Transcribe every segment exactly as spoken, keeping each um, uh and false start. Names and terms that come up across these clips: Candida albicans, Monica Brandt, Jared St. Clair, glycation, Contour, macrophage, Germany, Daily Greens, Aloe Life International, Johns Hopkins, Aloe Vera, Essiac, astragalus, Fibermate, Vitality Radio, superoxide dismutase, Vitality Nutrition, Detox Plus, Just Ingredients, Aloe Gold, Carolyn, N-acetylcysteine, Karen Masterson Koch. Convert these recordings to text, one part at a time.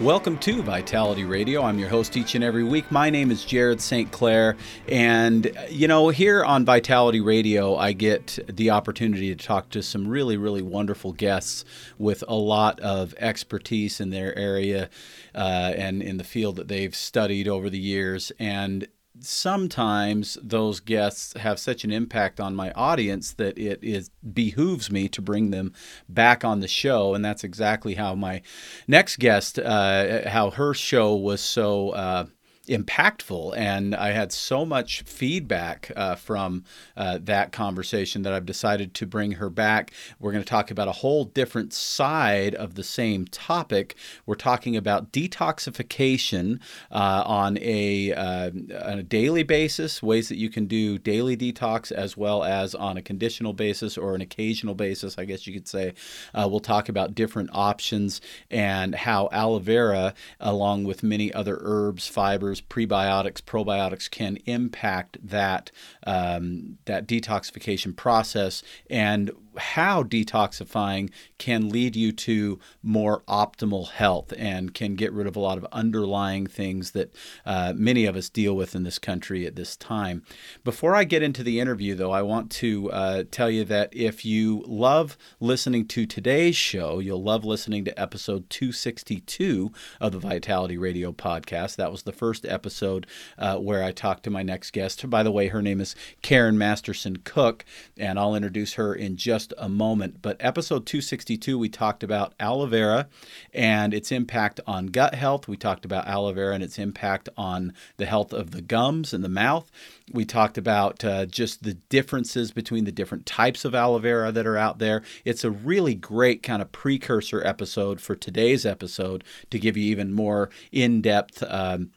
Welcome to Vitality Radio. I'm your host each and every week. My name is Jared Saint Clair, and you know, here on Vitality Radio, I get the opportunity to talk to some really, really wonderful guests with a lot of expertise in their area uh, and in the field that they've studied over the years. And sometimes those guests have such an impact on my audience that it is behooves me to bring them back on the show, and that's exactly how my next guest, uh, how her show was so uh, impactful, and I had so much feedback uh, from uh, that conversation that I've decided to bring her back. We're going to talk about a whole different side of the same topic. We're talking about detoxification uh, on a, uh, on a daily basis, ways that you can do daily detox as well as on a conditional basis or an occasional basis, I guess you could say. Uh, we'll talk about different options and how aloe vera, along with many other herbs, fibers, prebiotics, probiotics can impact that um, that detoxification process, and how detoxifying can lead you to more optimal health and can get rid of a lot of underlying things that uh, many of us deal with in this country at this time. Before I get into the interview, though, I want to uh, tell you that if you love listening to today's show, you'll love listening to episode two sixty-two of the Vitality Radio Podcast. That was the first episode uh, where I talked to my next guest. By the way, her name is Karen Masterson Koch, and I'll introduce her in just a moment. But episode two sixty-two, we talked about aloe vera and its impact on gut health. We talked about aloe vera and its impact on the health of the gums and the mouth. We talked about uh, just the differences between the different types of aloe vera that are out there. It's a really great kind of precursor episode for today's episode to give you even more in-depth um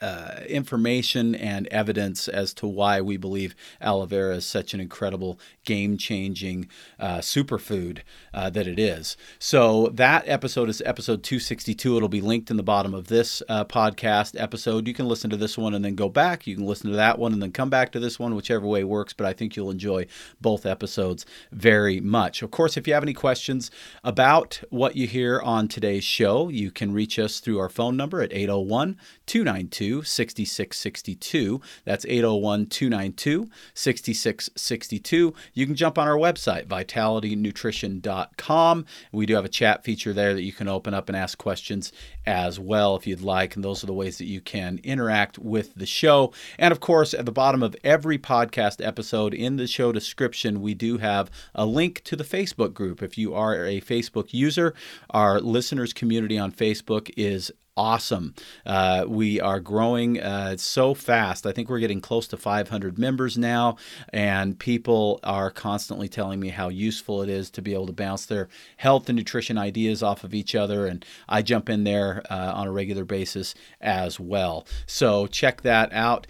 Uh, information and evidence as to why we believe aloe vera is such an incredible, game-changing uh, superfood uh, that it is. So that episode is episode two sixty-two. It'll be linked in the bottom of this uh, podcast episode. You can listen to this one and then go back. You can listen to that one and then come back to this one, whichever way works, but I think you'll enjoy both episodes very much. Of course, if you have any questions about what you hear on today's show, you can reach us through our phone number at eight oh one, two nine two, six six six two. six six six two. That's eight oh one, two nine two, six six six two. You can jump on our website, vitality nutrition dot com. We do have a chat feature there that you can open up and ask questions as well if you'd like. And those are the ways that you can interact with the show. And of course, at the bottom of every podcast episode in the show description, we do have a link to the Facebook group. If you are a Facebook user, our listeners community on Facebook is awesome. Uh, we are growing uh, so fast. I think we're getting close to five hundred members now, and people are constantly telling me how useful it is to be able to bounce their health and nutrition ideas off of each other, and I jump in there uh, on a regular basis as well. So check that out.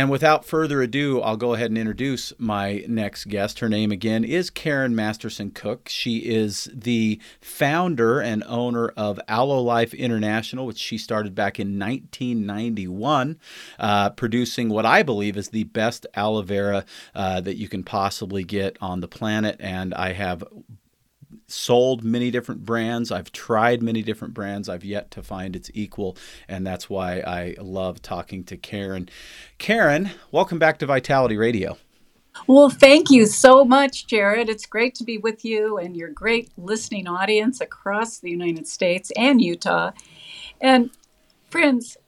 And without further ado, I'll go ahead and introduce my next guest. Her name again is Karen Masterson Koch. She is the founder and owner of Aloe Life International, which she started back in nineteen ninety-one, uh, producing what I believe is the best aloe vera uh, that you can possibly get on the planet. And I have sold many different brands. I've tried many different brands. I've yet to find its equal, and that's why I love talking to Karen. Karen, welcome back to Vitality Radio. Well, thank you so much, Jared. It's great to be with you and your great listening audience across the United States and Utah. And friends,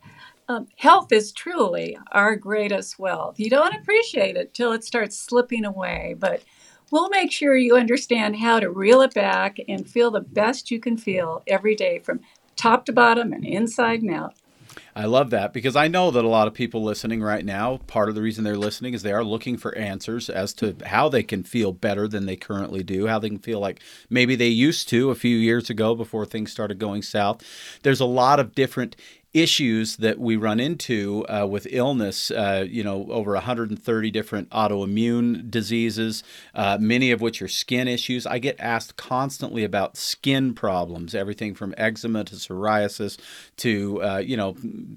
um, health is truly our greatest wealth. You don't appreciate it till it starts slipping away, but we'll make sure you understand how to reel it back and feel the best you can feel every day from top to bottom and inside and out. I love that, because I know that a lot of people listening right now, part of the reason they're listening is they are looking for answers as to how they can feel better than they currently do, how they can feel like maybe they used to a few years ago before things started going south. There's a lot of different issues that we run into uh, with illness, uh, you know, over one hundred thirty different autoimmune diseases, uh, many of which are skin issues. I get asked constantly about skin problems, everything from eczema to psoriasis to, uh, you know,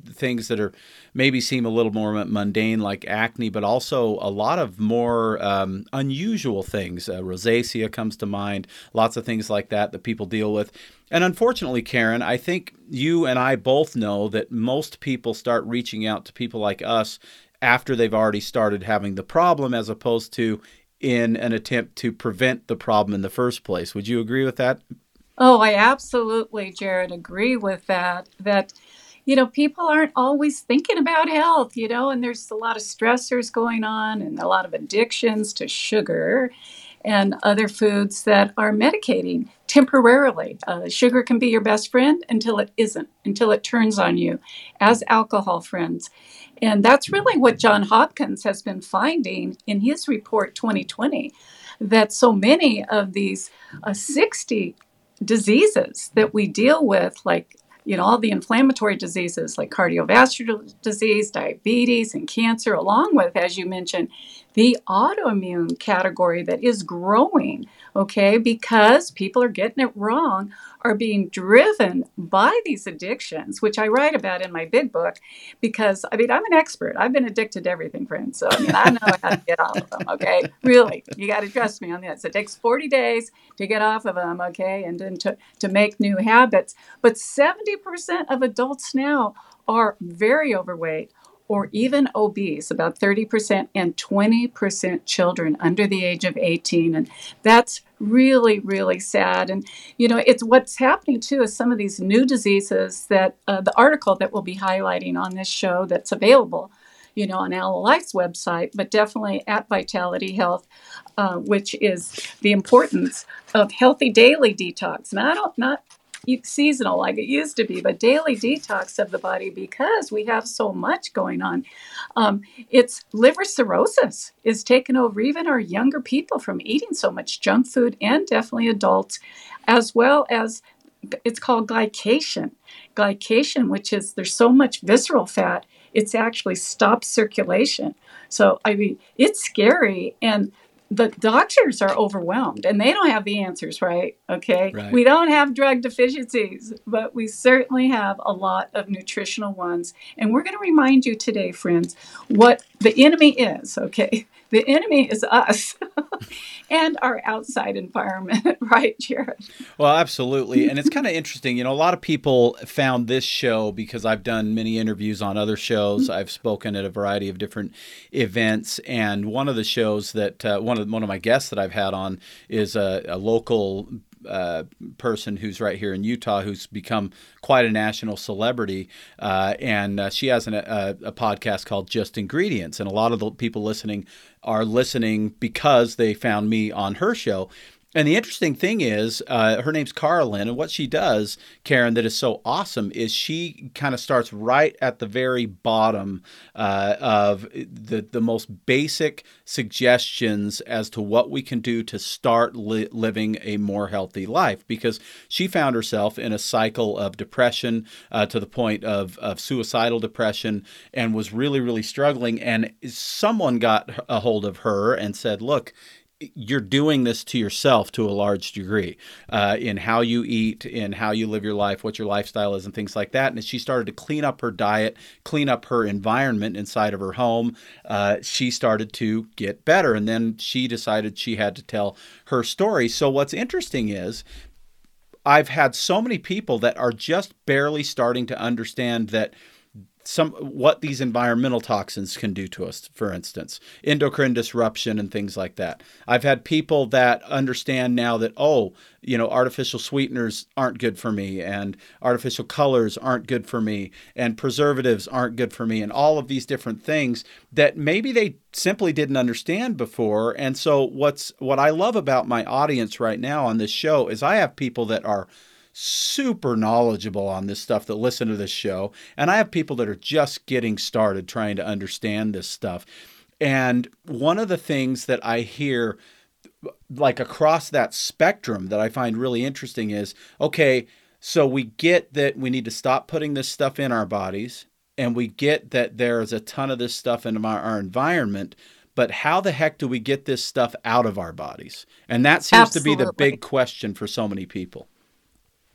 things that are maybe seem a little more mundane like acne, but also a lot of more um, unusual things. Uh, rosacea comes to mind, lots of things like that that people deal with. And unfortunately, Karen, I think you and I both know that most people start reaching out to people like us after they've already started having the problem, as opposed to in an attempt to prevent the problem in the first place. Would you agree with that? Oh, I absolutely, Jared, agree with that, that, you know, people aren't always thinking about health, you know, and there's a lot of stressors going on and a lot of addictions to sugar and other foods that are medicating temporarily. Uh, sugar can be your best friend until it isn't, until it turns on you, as alcohol friends. And that's really what Johns Hopkins has been finding in his report twenty twenty, that so many of these uh, sixty diseases that we deal with, like, you know, all the inflammatory diseases like cardiovascular disease, diabetes, and cancer, along with, as you mentioned, the autoimmune category that is growing, okay, because people are getting it wrong, are being driven by these addictions, which I write about in my big book, because, I mean, I'm an expert. I've been addicted to everything, friends, so I mean, I know how to get off of them, okay? Really, you got to trust me on this. It takes forty days to get off of them, okay, and then to, to make new habits. But seventy percent of adults now are very overweight or even obese, about thirty percent, and twenty percent children under the age of eighteen. And that's really, really sad. And, you know, it's what's happening, too, is some of these new diseases that uh, the article that we'll be highlighting on this show that's available, you know, on Aloe Life's website, but definitely at Vitality Health, uh, which is the importance of healthy daily detox. And I don't, not seasonal like it used to be, but daily detox of the body, because we have so much going on. Um, it's liver cirrhosis is taking over even our younger people from eating so much junk food, and definitely adults, as well as it's called glycation. Glycation, which is there's so much visceral fat, it's actually stops circulation. So, I mean, it's scary. And the doctors are overwhelmed, and they don't have the answers, right? Okay. Right. We don't have drug deficiencies, but we certainly have a lot of nutritional ones. And we're going to remind you today, friends, what the enemy is, okay? The enemy is us and our outside environment, right, Jared? Well, absolutely. And it's kind of interesting. You know, a lot of people found this show because I've done many interviews on other shows. I've spoken at a variety of different events. And one of the shows that uh, one of one of my guests that I've had on is a, a local Uh, person who's right here in Utah, who's become quite a national celebrity. Uh, and uh, she has an, a, a podcast called Just Ingredients. And a lot of the people listening are listening because they found me on her show. And the interesting thing is, uh, her name's Carolyn, and what she does, Karen, that is so awesome is she kind of starts right at the very bottom uh, of the the most basic suggestions as to what we can do to start li- living a more healthy life, because she found herself in a cycle of depression uh, to the point of, of suicidal depression, and was really, really struggling. And someone got a hold of her and said, look, you're doing this to yourself to a large degree uh, in how you eat, in how you live your life, what your lifestyle is, and things like that. And as she started to clean up her diet, clean up her environment inside of her home, uh, she started to get better. And then she decided she had to tell her story. So what's interesting is I've had so many people that are just barely starting to understand that some what these environmental toxins can do to us, for instance, endocrine disruption and things like that. I've had people that understand now that, oh, you know, artificial sweeteners aren't good for me, and artificial colors aren't good for me, and preservatives aren't good for me, and all of these different things that maybe they simply didn't understand before. And so what's what I love about my audience right now on this show is I have people that are super knowledgeable on this stuff that listen to this show. And I have people that are just getting started trying to understand this stuff. And one of the things that I hear, like across that spectrum, that I find really interesting is, okay, So we get that we need to stop putting this stuff in our bodies, and we get that there is a ton of this stuff in our, our environment, but how the heck do we get this stuff out of our bodies? And that seems Absolutely. to be the big question for so many people.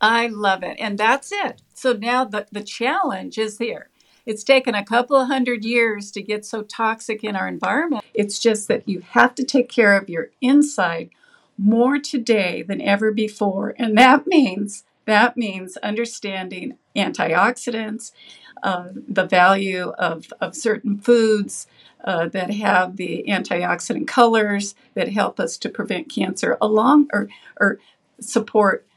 I love it. And that's it. So now the, the challenge is there. It's taken a couple of hundred years to get so toxic in our environment. It's just that you have to take care of your inside more today than ever before. And that means that means understanding antioxidants, uh, the value of, of certain foods uh, that have the antioxidant colors that help us to prevent cancer along or, or support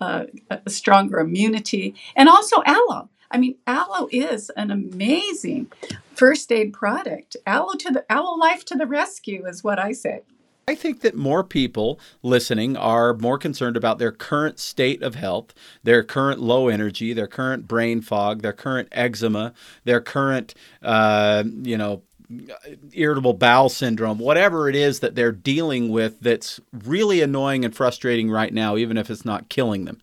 uh, a stronger immunity, and also aloe. I mean, aloe is an amazing first aid product. Aloe to the aloe life to the rescue is what I say. I think that more people listening are more concerned about their current state of health, their current low energy, their current brain fog, their current eczema, their current, uh, you know, irritable bowel syndrome, whatever it is that they're dealing with that's really annoying and frustrating right now, even if it's not killing them.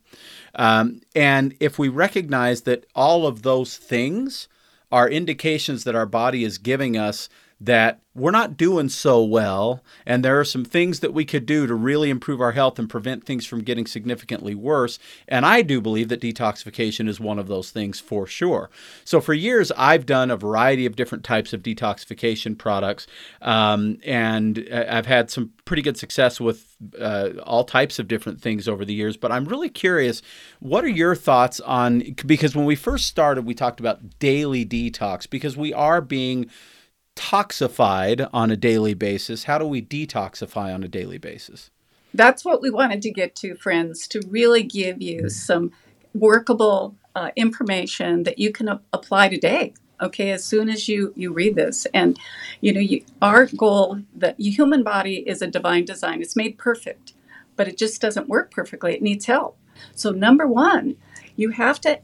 Um, and if we recognize that all of those things are indications that our body is giving us that we're not doing so well, and there are some things that we could do to really improve our health and prevent things from getting significantly worse. And I do believe that detoxification is one of those things for sure. So for years, I've done a variety of different types of detoxification products, um, and I've had some pretty good success with uh, all types of different things over the years. But I'm really curious, what are your thoughts on, because when we first started, we talked about daily detox, because we are being toxified on a daily basis. How do we detoxify on a daily basis? That's what we wanted to get to, friends, to really give you some workable uh, information that you can a- apply today. Okay, as soon as you you read this, and you know, you, our goal, the human body is a divine design. It's made perfect, but it just doesn't work perfectly. It needs help. So number one, you have to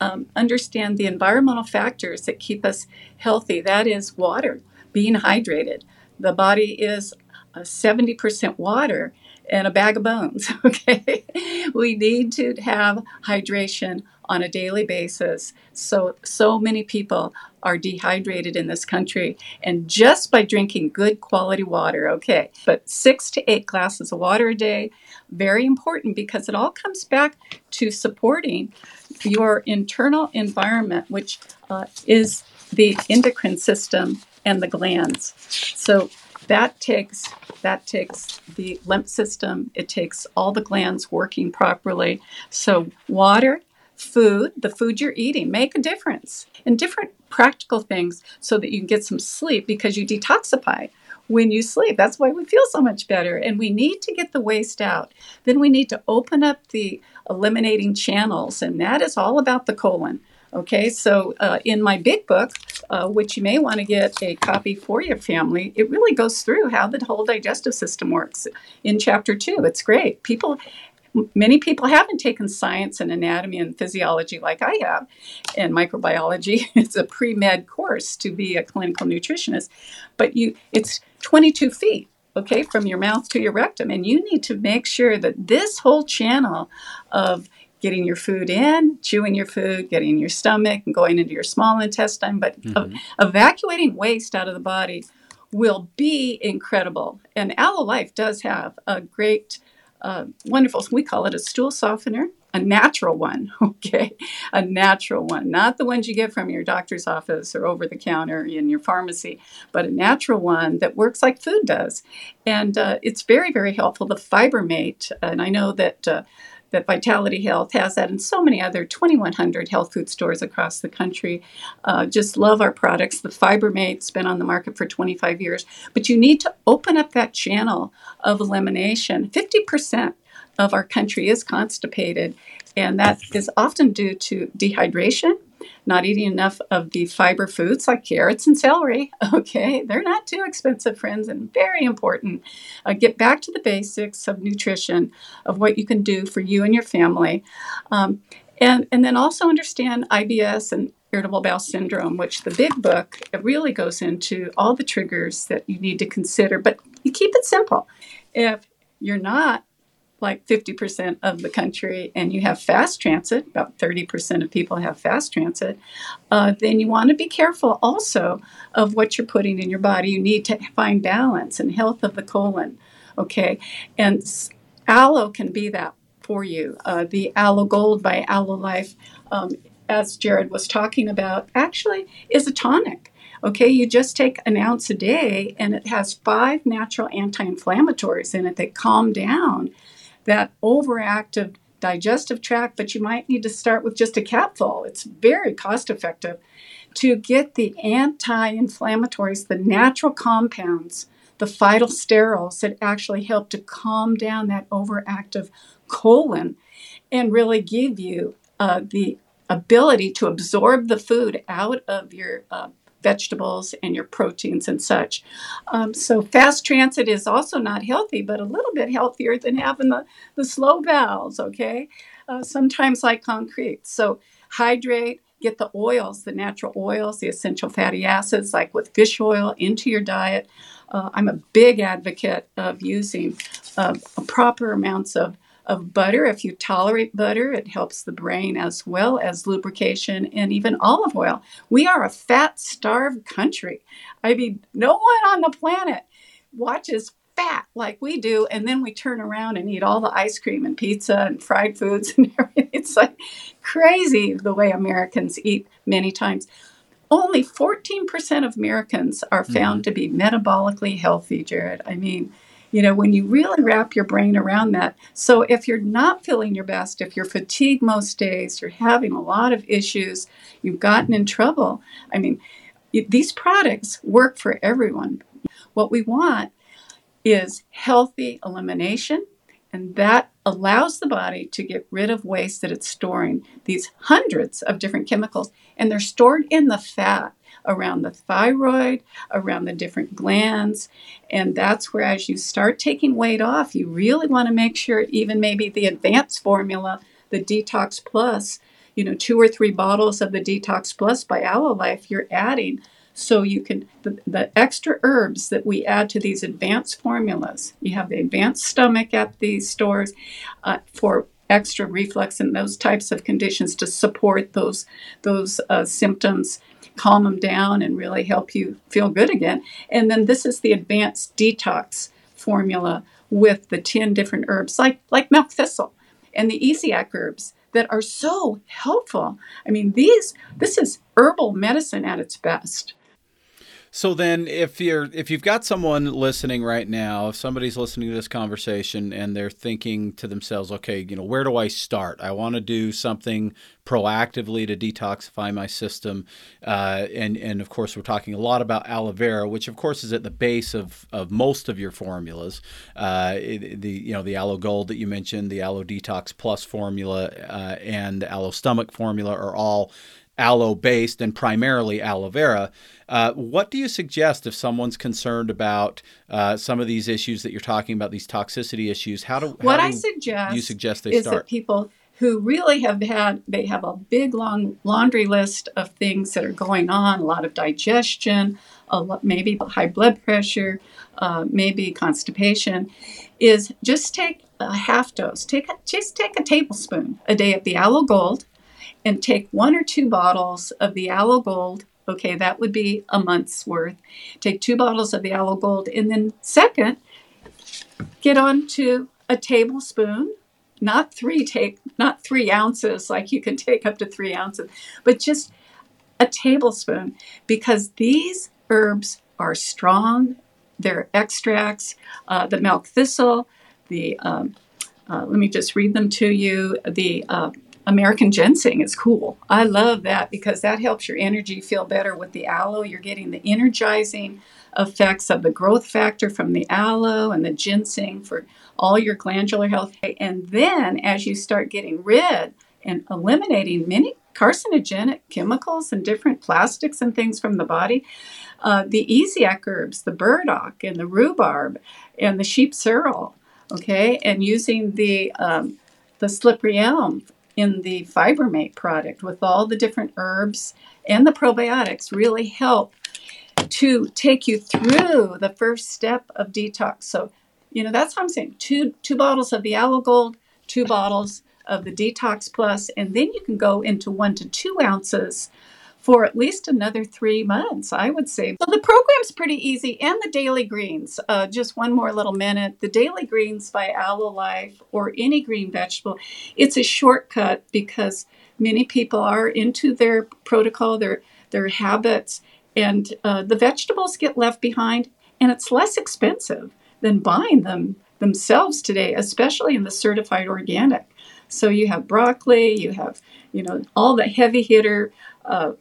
Um, understand the environmental factors that keep us healthy. That is water, being hydrated. The body is uh, seventy percent water and a bag of bones, okay? We need to have hydration on a daily basis. So, so many people are dehydrated in this country, and just by drinking good quality water, okay? But six to eight glasses of water a day, very important, because it all comes back to supporting your internal environment, which uh, is the endocrine system and the glands. So that takes that takes the lymph system. It takes all the glands working properly. So water, food, the food you're eating, make a difference. And different practical things so that you can get some sleep, because you detoxify when you sleep. That's why we feel so much better. And we need to get the waste out. Then we need to open up the eliminating channels. And that is all about the colon. Okay, so uh, in my big book, uh, which you may want to get a copy for your family, it really goes through how the whole digestive system works in chapter two. It's great. People, many people haven't taken science and anatomy and physiology like I have, and microbiology. It's a pre-med course to be a clinical nutritionist, but you, it's twenty-two feet. Okay, from your mouth to your rectum. And you need to make sure that this whole channel of getting your food in, chewing your food, getting in your stomach, and going into your small intestine, but mm-hmm. ev- evacuating waste out of the body will be incredible. And Aloe Life does have a great, uh, wonderful, we call it a stool softener, a natural one, okay? A natural one, not the ones you get from your doctor's office or over the counter in your pharmacy, but a natural one that works like food does. And uh, it's very, very helpful. The Fibermate, and I know that uh, that Vitality Health has that, and so many other twenty-one hundred health food stores across the country. Uh, just love our products. The Fibermate's been on the market for twenty-five years, but you need to open up that channel of elimination. fifty percent of our country is constipated, and that is often due to dehydration, not eating enough of the fiber foods like carrots and celery. Okay, they're not too expensive, friends, and very important. Uh, get back to the basics of nutrition, of what you can do for you and your family. Um, and, and then also understand I B S and irritable bowel syndrome, which the big book really goes into all the triggers that you need to consider, but you keep it simple. If you're not like fifty percent of the country, and you have fast transit, about thirty percent of people have fast transit, uh, then you want to be careful also of what you're putting in your body. You need to find balance and health of the colon, okay? And aloe can be that for you. Uh, the Aloe Gold by Aloe Life, um, as Jared was talking about, actually is a tonic. Okay, you just take an ounce a day, and it has five natural anti-inflammatories in it that calm down that overactive digestive tract, but you might need to start with just a capful. It's very cost-effective to get the anti-inflammatories, the natural compounds, the phytosterols that actually help to calm down that overactive colon and really give you uh, the ability to absorb the food out of your uh, vegetables and your proteins and such. Um, so fast transit is also not healthy, but a little bit healthier than having the, the slow bowels, okay? Uh, sometimes like concrete. So hydrate, get the oils, the natural oils, the essential fatty acids, like with fish oil, into your diet. Uh, I'm a big advocate of using uh, proper amounts of of butter. If you tolerate butter, it helps the brain as well as lubrication and even olive oil. We are a fat-starved country. I mean, no one on the planet watches fat like we do, and then we turn around and eat all the ice cream and pizza and fried foods and everything. It's like crazy the way Americans eat many times. Only fourteen percent of Americans are found mm-hmm. to be metabolically healthy, Jared. I mean, you know, when you really wrap your brain around that. So if you're not feeling your best, if you're fatigued most days, you're having a lot of issues, you've gotten in trouble. I mean, it, these products work for everyone. What we want is healthy elimination, and that allows the body to get rid of waste that it's storing, these hundreds of different chemicals, and they're stored in the fat around the thyroid, around the different glands. And that's where, as you start taking weight off, you really want to make sure even maybe the advanced formula, the Detox Plus, you know, two or three bottles of the Detox Plus by Aloe Life you're adding. So you can, the, the extra herbs that we add to these advanced formulas, you have the advanced stomach at these stores uh, for extra reflux and those types of conditions to support those, those uh, symptoms, calm them down, and really help you feel good again. And then this is the advanced detox formula with the ten different herbs, like, like milk thistle and the Essiac herbs that are so helpful. I mean, these this is herbal medicine at its best. So then if you're if you've got someone listening right now, if somebody's listening to this conversation and they're thinking to themselves, okay, you know, where do I start? I want to do something proactively to detoxify my system. Uh, and, and of course, we're talking a lot about aloe vera, which of course is at the base of, of most of your formulas. Uh, it, the, you know, the Aloe Gold that you mentioned, the Aloe Detox Plus formula, uh, and the Aloe Stomach formula are all aloe-based and primarily aloe vera. Uh, what do you suggest if someone's concerned about uh, some of these issues that you're talking about, these toxicity issues? How do, how what do I suggest you suggest they is start? That people who really have had, they have a big, long laundry list of things that are going on, a lot of digestion, a lot, maybe high blood pressure, uh, maybe constipation, is just take a half dose. Take a, just take a tablespoon a day of the Aloe Gold, and take one or two bottles of the Aloe Gold. Okay, that would be a month's worth. Take two bottles of the Aloe Gold. And then second, get on to a tablespoon, not three take, not three ounces, like you can take up to three ounces, but just a tablespoon, because these herbs are strong. They're extracts, uh, the milk thistle, the, um, uh, let me just read them to you, the uh, American ginseng is cool. I love that because that helps your energy feel better with the aloe. You're getting the energizing effects of the growth factor from the aloe and the ginseng for all your glandular health. And then as you start getting rid and eliminating many carcinogenic chemicals and different plastics and things from the body, uh, the Essiac herbs, the burdock and the rhubarb and the sheep sorrel, okay, and using the, um, the slippery elm in the Fibermate product with all the different herbs and the probiotics really help to take you through the first step of detox. So You know, that's what I'm saying. Two two bottles of the Aloe Gold, two bottles of the Detox Plus, and then you can go into one to two ounces for at least another three months, I would say. So the program's pretty easy, and the Daily Greens. Uh, just one more little minute. The Daily Greens by Aloe Life, or any green vegetable, it's a shortcut because many people are into their protocol, their their habits, and uh, the vegetables get left behind, and it's less expensive than buying them themselves today, especially in the certified organic. So you have broccoli, you have, you know, all the heavy hitter, uh,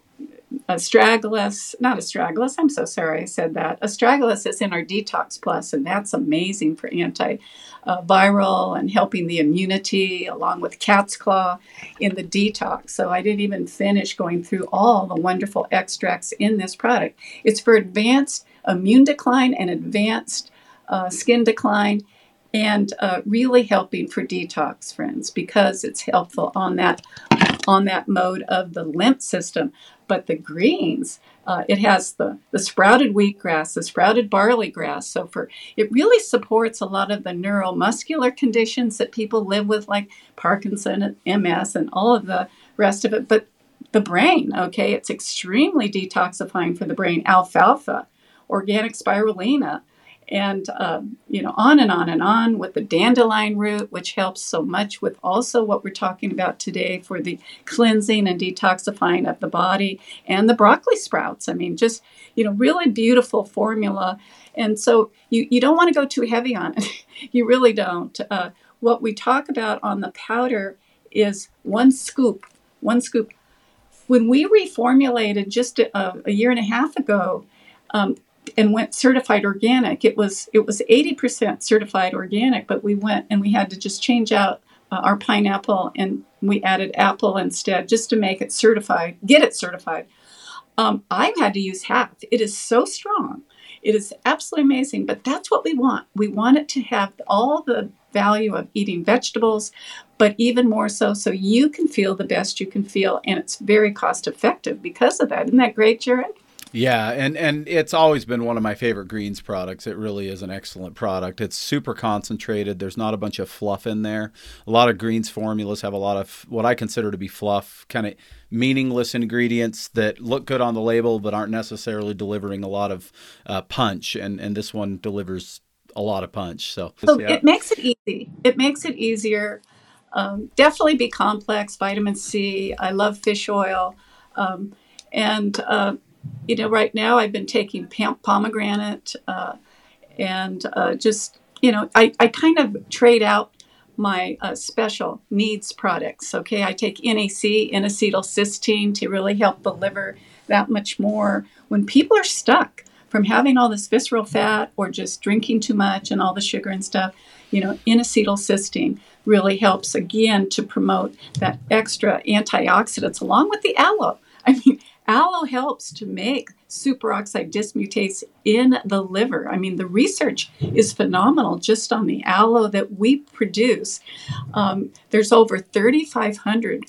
astragalus, not astragalus, I'm so sorry I said that. Astragalus is in our Detox Plus, and that's amazing for antiviral and helping the immunity, along with cat's claw in the Detox. So I didn't even finish going through all the wonderful extracts in this product. It's for advanced immune decline and advanced uh, skin decline, and uh, really helping for detox, friends, because it's helpful on that on that mode of the lymph system. But the greens, uh, it has the, the sprouted wheatgrass, the sprouted barley grass. So for it really supports a lot of the neuromuscular conditions that people live with, like Parkinson and M S and all of the rest of it. But the brain, okay, it's extremely detoxifying for the brain. Alfalfa, organic spirulina, and uh, you know, on and on and on with the dandelion root, which helps so much with also what we're talking about today for the cleansing and detoxifying of the body, and the broccoli sprouts. I mean, just, you know, really beautiful formula. And so you, you don't want to go too heavy on it. You really don't. Uh, what we talk about on the powder is one scoop, one scoop. When we reformulated just a, a year and a half ago, um, and went certified organic, it was it was eighty percent certified organic, but we went and we had to just change out uh, our pineapple, and we added apple instead, just to make it certified, get it certified. Um, I've had to use half. It is so strong. It is absolutely amazing, but that's what we want. We want it to have all the value of eating vegetables, but even more so, so you can feel the best you can feel, and it's very cost effective because of that. Isn't that great, Jared? Yeah, and, and it's always been one of my favorite greens products. It really is an excellent product. It's super concentrated. There's not a bunch of fluff in there. A lot of greens formulas have a lot of what I consider to be fluff, kind of meaningless ingredients that look good on the label but aren't necessarily delivering a lot of uh, punch, and, and this one delivers a lot of punch. So, so yeah. It makes it easy. It makes it easier. Um, definitely B complex, vitamin C. I love fish oil. Um, and... Uh, You know, right now I've been taking pomegranate uh, and uh, just, you know, I, I kind of trade out my uh, special needs products, okay? I take N A C, N-acetylcysteine, to really help the liver that much more. When people are stuck from having all this visceral fat or just drinking too much and all the sugar and stuff, you know, N-acetylcysteine really helps, again, to promote that extra antioxidants along with the aloe. I mean, aloe helps to make superoxide dismutase in the liver. I mean, the research is phenomenal just on the aloe that we produce. Um, there's over thirty-five hundred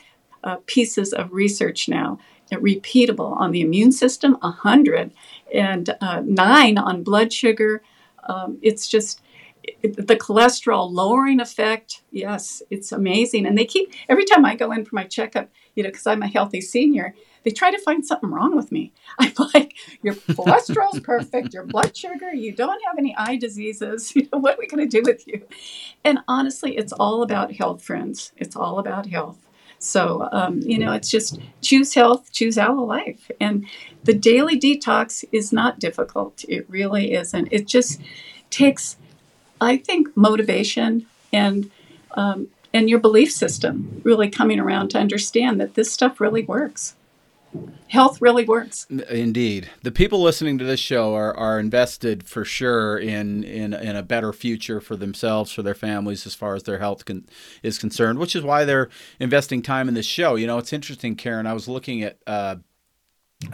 uh, pieces of research now, uh, repeatable on the immune system, one hundred, and uh, nine on blood sugar. Um, it's just it, the cholesterol lowering effect. Yes, it's amazing. And they keep, every time I go in for my checkup, you know, because I'm a healthy senior, they try to find something wrong with me. I'm like, your cholesterol's perfect, your blood sugar, you don't have any eye diseases. You know, what are we going to do with you? And honestly, it's all about health, friends. It's all about health. So, um, you know, it's just choose health, choose Aloe Life. And the daily detox is not difficult. It really isn't. It just takes, I think, motivation and um, and your belief system really coming around to understand that this stuff really works. Health really works. Indeed. The people listening to this show are, are invested for sure in, in in a better future for themselves, for their families, as far as their health con- is concerned, which is why they're investing time in this show. You know, it's interesting, Karen. I was looking at, uh,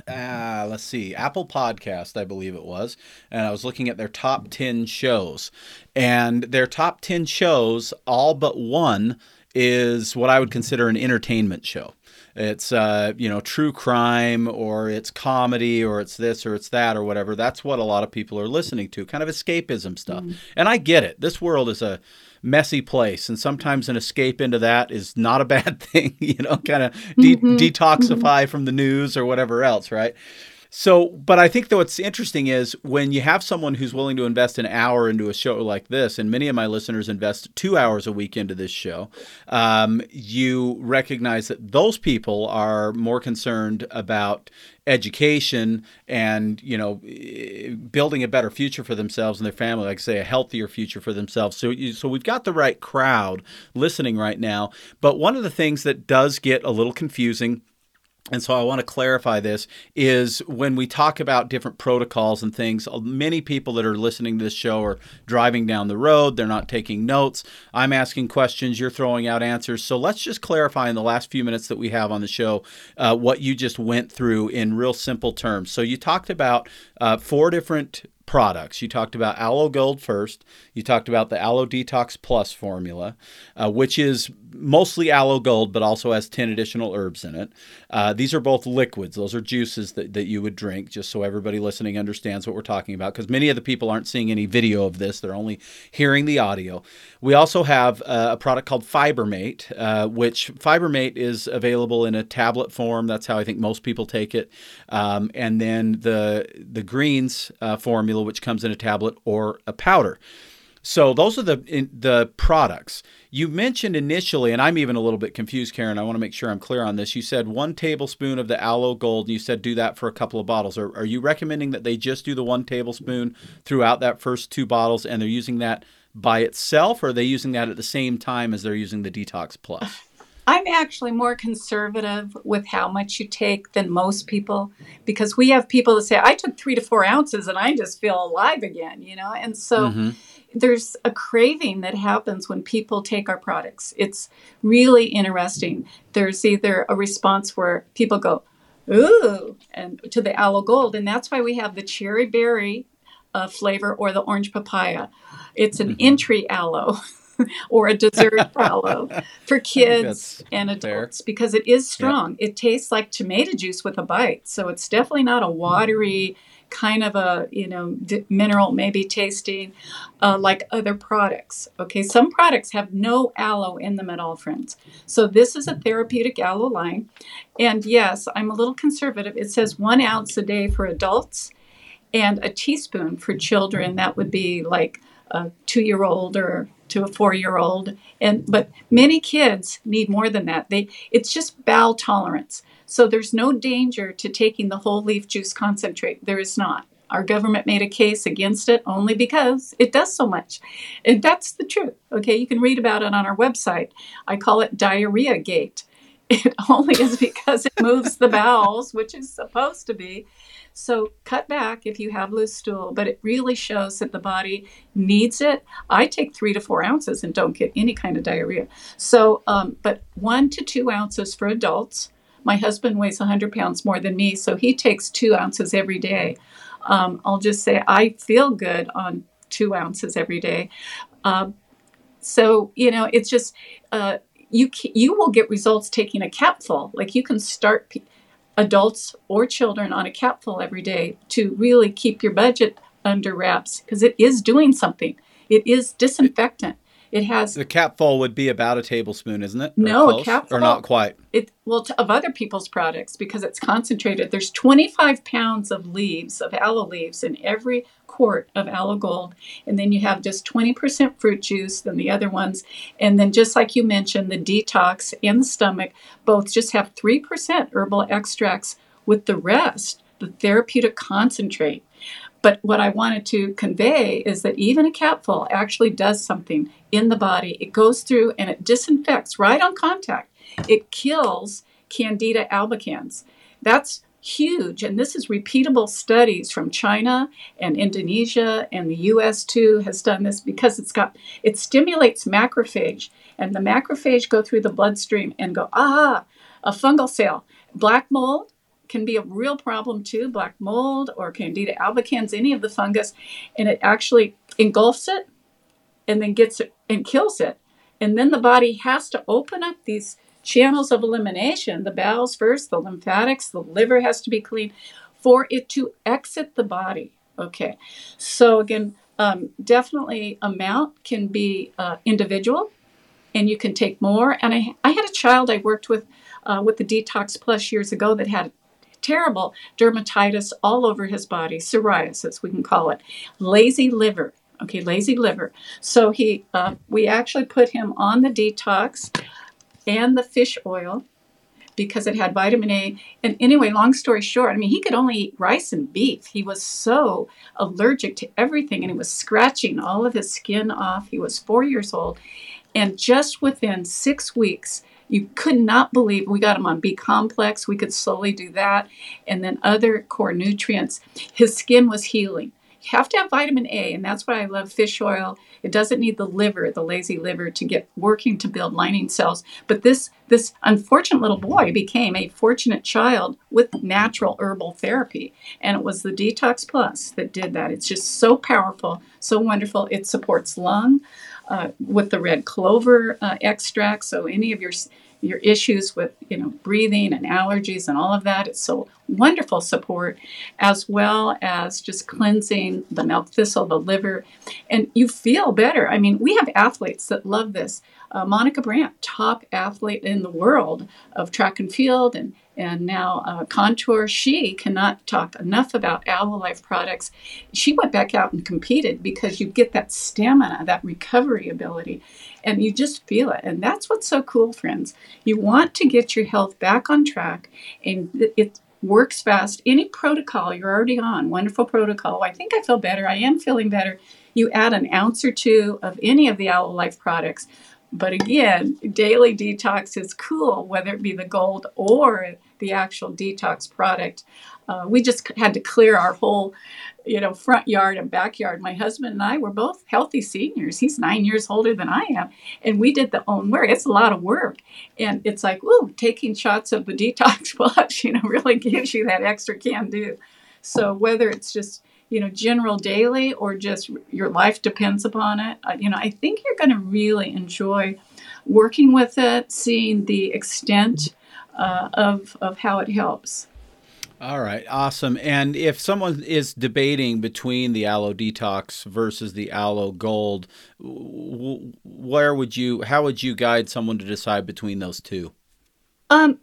uh, let's see, Apple Podcast, I believe it was, and I was looking at their top ten shows. And their top ten shows, all but one, is what I would consider an entertainment show. it's uh, you know, true crime, or it's comedy, or it's this, or it's that, or whatever. That's what a lot of people are listening to, kind of escapism stuff. Mm. And I get it. This world is a messy place, and sometimes an escape into that is not a bad thing, you know, kind of de- mm-hmm. detoxify mm-hmm. from the news or whatever else, right? So, but I think that what's interesting is when you have someone who's willing to invest an hour into a show like this, and many of my listeners invest two hours a week into this show, um, you recognize that those people are more concerned about education and, you know, building a better future for themselves and their family, like say a healthier future for themselves. So you, so we've got the right crowd listening right now. But one of the things that does get a little confusing, and so I want to clarify this, is when we talk about different protocols and things, many people that are listening to this show are driving down the road. They're not taking notes. I'm asking questions. You're throwing out answers. So let's just clarify in the last few minutes that we have on the show uh, what you just went through in real simple terms. So you talked about uh, four different products. You talked about Aloe Gold first. You talked about the Aloe Detox Plus formula, uh, which is mostly Aloe Gold, but also has ten additional herbs in it. Uh, these are both liquids. Those are juices that, that you would drink, just so everybody listening understands what we're talking about, because many of the people aren't seeing any video of this. They're only hearing the audio. We also have uh, a product called Fibermate, uh, which Fibermate is available in a tablet form. That's how I think most people take it. Um, and then the, the greens uh, formula, which comes in a tablet or a powder. So those are the in, the products. You mentioned initially, and I'm even a little bit confused, Karen. I want to make sure I'm clear on this. You said one tablespoon of the Aloe Gold, and you said do that for a couple of bottles. Are, are you recommending that they just do the one tablespoon throughout that first two bottles, and they're using that by itself, or are they using that at the same time as they're using the Detox Plus? I'm actually more conservative with how much you take than most people, because we have people that say, I took three to four ounces and I just feel alive again, you know? And so mm-hmm. there's a craving that happens when people take our products. It's really interesting. There's either a response where people go, ooh, and to the Aloe Gold. And that's why we have the cherry berry uh, flavor or the orange papaya. It's an mm-hmm. entry aloe. Or a dessert aloe for kids and adults, fair. Because it is strong. Yep. It tastes like tomato juice with a bite. So it's definitely not a watery kind of a, you know, d- mineral maybe tasting uh, like other products. Okay, some products have no aloe in them at all, friends. So this is a therapeutic aloe line. And yes, I'm a little conservative. It says one ounce a day for adults and a teaspoon for children. That would be like a two-year-old or to a four-year-old, and but many kids need more than that. They it's just bowel tolerance. So there's no danger to taking the whole leaf juice concentrate. There is not. Our government made a case against it only because it does so much, and that's the truth. Okay, you can read about it on our website. I call it diarrhea gate. It only is because it moves the bowels, which is supposed to be. So cut back if you have loose stool, but it really shows that the body needs it. I take three to four ounces and don't get any kind of diarrhea. So, um, but one to two ounces for adults. My husband weighs one hundred pounds more than me, so he takes two ounces every day. Um, I'll just say I feel good on two ounces every day. Um, so, you know, it's just, uh, you you will get results taking a capful. Like you can start p- adults or children on a capful every day to really keep your budget under wraps, because it is doing something. It is disinfectant. It has the capful would be about a tablespoon, isn't it? Or no, close, a capful or not quite. It well t- of other people's products because it's concentrated. There's twenty-five pounds of leaves of aloe leaves in every quart of Aloe Gold, and then you have just twenty percent fruit juice than the other ones, and then just like you mentioned, the detox and the stomach both just have three percent herbal extracts with the rest, the therapeutic concentrate. But what I wanted to convey is that even a capful actually does something in the body. It goes through and it disinfects right on contact. It kills Candida albicans. That's huge. And this is repeatable studies from China and Indonesia, and the U S too has done this, because it's got, it stimulates macrophage, and the macrophage go through the bloodstream and go, ah, a fungal cell. Black mold can be a real problem too, black mold or Candida albicans, any of the fungus, and it actually engulfs it and then gets it and kills it. And then the body has to open up these channels of elimination, the bowels first, the lymphatics, the liver has to be clean for it to exit the body. Okay, so again, um, definitely amount can be uh, individual, and you can take more. And I, I had a child I worked with uh, with the Detox Plus years ago that had terrible dermatitis all over his body, psoriasis, we can call it, lazy liver. Okay, lazy liver. So he, uh, we actually put him on the detox and the fish oil because it had vitamin A. And anyway, long story short, I mean, he could only eat rice and beef. He was so allergic to everything, and he was scratching all of his skin off. He was four years old. And just within six weeks, you could not believe, we got him on B-complex. We could slowly do that. And then other core nutrients. His skin was healing. You have to have vitamin A, and that's why I love fish oil. It doesn't need the liver, the lazy liver, to get working to build lining cells. But this this unfortunate little boy became a fortunate child with natural herbal therapy, and it was the Detox Plus that did that. It's just so powerful, so wonderful. It supports lung uh, with the red clover uh, extract, so any of your your issues with, you know, breathing and allergies and all of that. It's so wonderful support, as well as just cleansing the milk thistle, the liver, and you feel better. I mean, we have athletes that love this. Uh, Monica Brandt, top athlete in the world of track and field and, and now uh, Contour. She cannot talk enough about Aloe Life products. She went back out and competed because you get that stamina, that recovery ability, and you just feel it. And that's what's so cool, friends. You want to get your health back on track, and it, it works fast. Any protocol you're already on, wonderful protocol. I think I feel better. I am feeling better. You add an ounce or two of any of the Aloe Life products. But again, daily detox is cool, whether it be the gold or the actual detox product. Uh, we just had to clear our whole, you know, front yard and backyard. My husband and I were both healthy seniors. He's nine years older than I am. And we did the own work. It's a lot of work. And it's like, ooh, taking shots of the Detox Plus, you know, really gives you that extra can do. So whether it's just, you know, general daily or just your life depends upon it, you know, I think you're going to really enjoy working with it, seeing the extent uh, of of how it helps. All right. Awesome. And if someone is debating between the Aloe Detox versus the Aloe Gold, where would you, how would you guide someone to decide between those two? Um,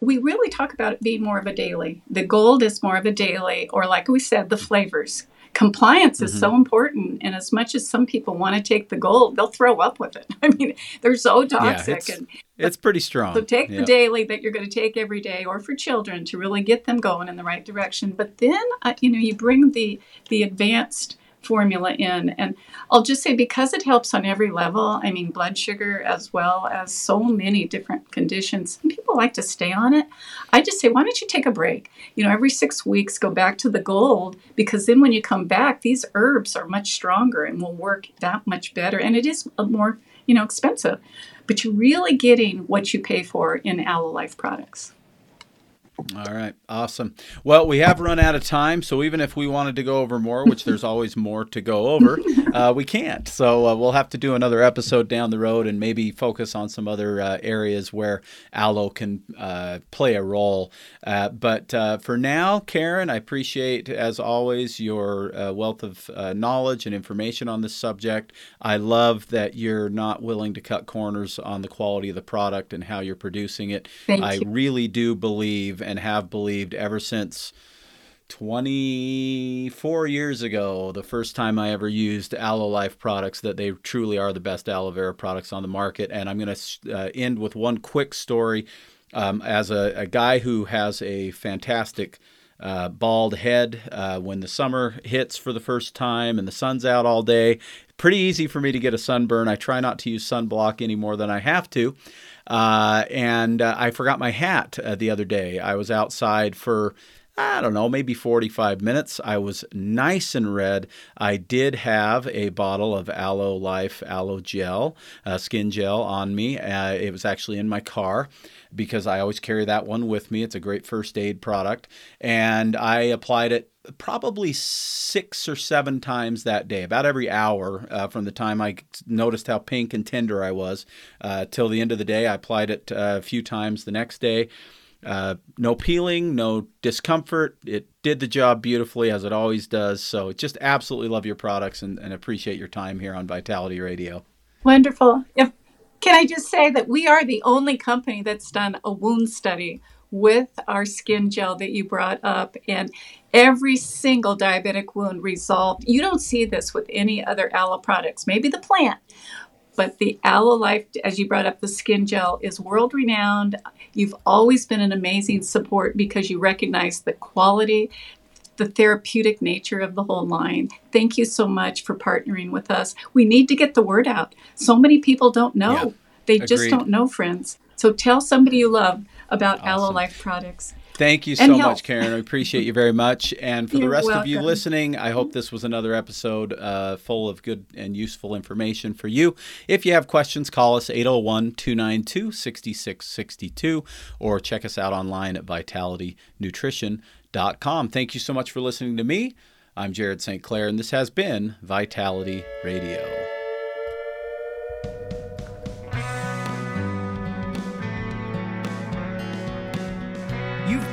We really talk about it being more of a daily. The gold is more of a daily, or like we said, the flavors. Compliance mm-hmm. is so important, and as much as some people want to take the gold, they'll throw up with it. I mean, they're so toxic. Yeah, it's, and it's pretty strong. So take yeah. the daily that you're going to take every day, or for children to really get them going in the right direction. But then, uh, you know, you bring the the advanced formula in, and I'll just say, because it helps on every level, I mean, blood sugar as well as so many different conditions, and people like to stay on it. I just say, why don't you take a break? You know, every six weeks, go back to the gold, because then when you come back, these herbs are much stronger and will work that much better. And it is more, you know, expensive, but you're really getting what you pay for in Aloe Life products. All right. Awesome. Well, we have run out of time. So even if we wanted to go over more, which there's always more to go over, uh, we can't. So uh, we'll have to do another episode down the road and maybe focus on some other uh, areas where aloe can uh, play a role. Uh, but uh, for now, Karen, I appreciate, as always, your uh, wealth of uh, knowledge and information on this subject. I love that you're not willing to cut corners on the quality of the product and how you're producing it. Thank I you. really do believe and have believed ever since twenty-four years ago, the first time I ever used Aloe Life products, that they truly are the best aloe vera products on the market. And I'm going to uh, end with one quick story. Um, as a, a guy who has a fantastic uh, bald head, uh, when the summer hits for the first time and the sun's out all day, pretty easy for me to get a sunburn. I try not to use sunblock any more than I have to. Uh, and uh, I forgot my hat uh, the other day. I was outside for, I don't know, maybe forty-five minutes. I was nice and red. I did have a bottle of Aloe Life Aloe Gel, uh, skin gel on me. Uh, it was actually in my car, because I always carry that one with me. It's a great first aid product. And I applied it probably six or seven times that day, about every hour uh, from the time I noticed how pink and tender I was uh, till the end of the day. I applied it uh, a few times the next day. Uh, no peeling, no discomfort. It did the job beautifully, as it always does. So just absolutely love your products and, and appreciate your time here on Vitality Radio. Wonderful. If, can I just say that we are the only company that's done a wound study with our skin gel that you brought up, and every single diabetic wound resolved. You don't see this with any other aloe products, maybe the plant, but the Aloe Life, as you brought up, the skin gel is world renowned. You've always been an amazing support because you recognize the quality, the therapeutic nature of the whole line. Thank you so much for partnering with us. We need to get the word out. So many people don't know. Yeah, they agreed. Just don't know, friends. So tell somebody you love about awesome. Aloe Life products. Thank you so much, Karen. I appreciate you very much. And for You're the rest welcome. Of you listening, I hope this was another episode uh, full of good and useful information for you. If you have questions, call us eight oh one, two nine two, six six six two or check us out online at vitality nutrition dot com. Thank you so much for listening to me. I'm Jared Saint Clair, and this has been Vitality Radio. You've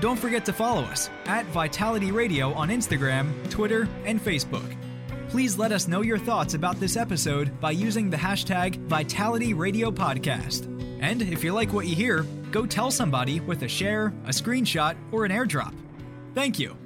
Don't forget to follow us at Vitality Radio on Instagram, Twitter, and Facebook. Please let us know your thoughts about this episode by using the hashtag Vitality Radio Podcast. And if you like what you hear, go tell somebody with a share, a screenshot, or an airdrop. Thank you.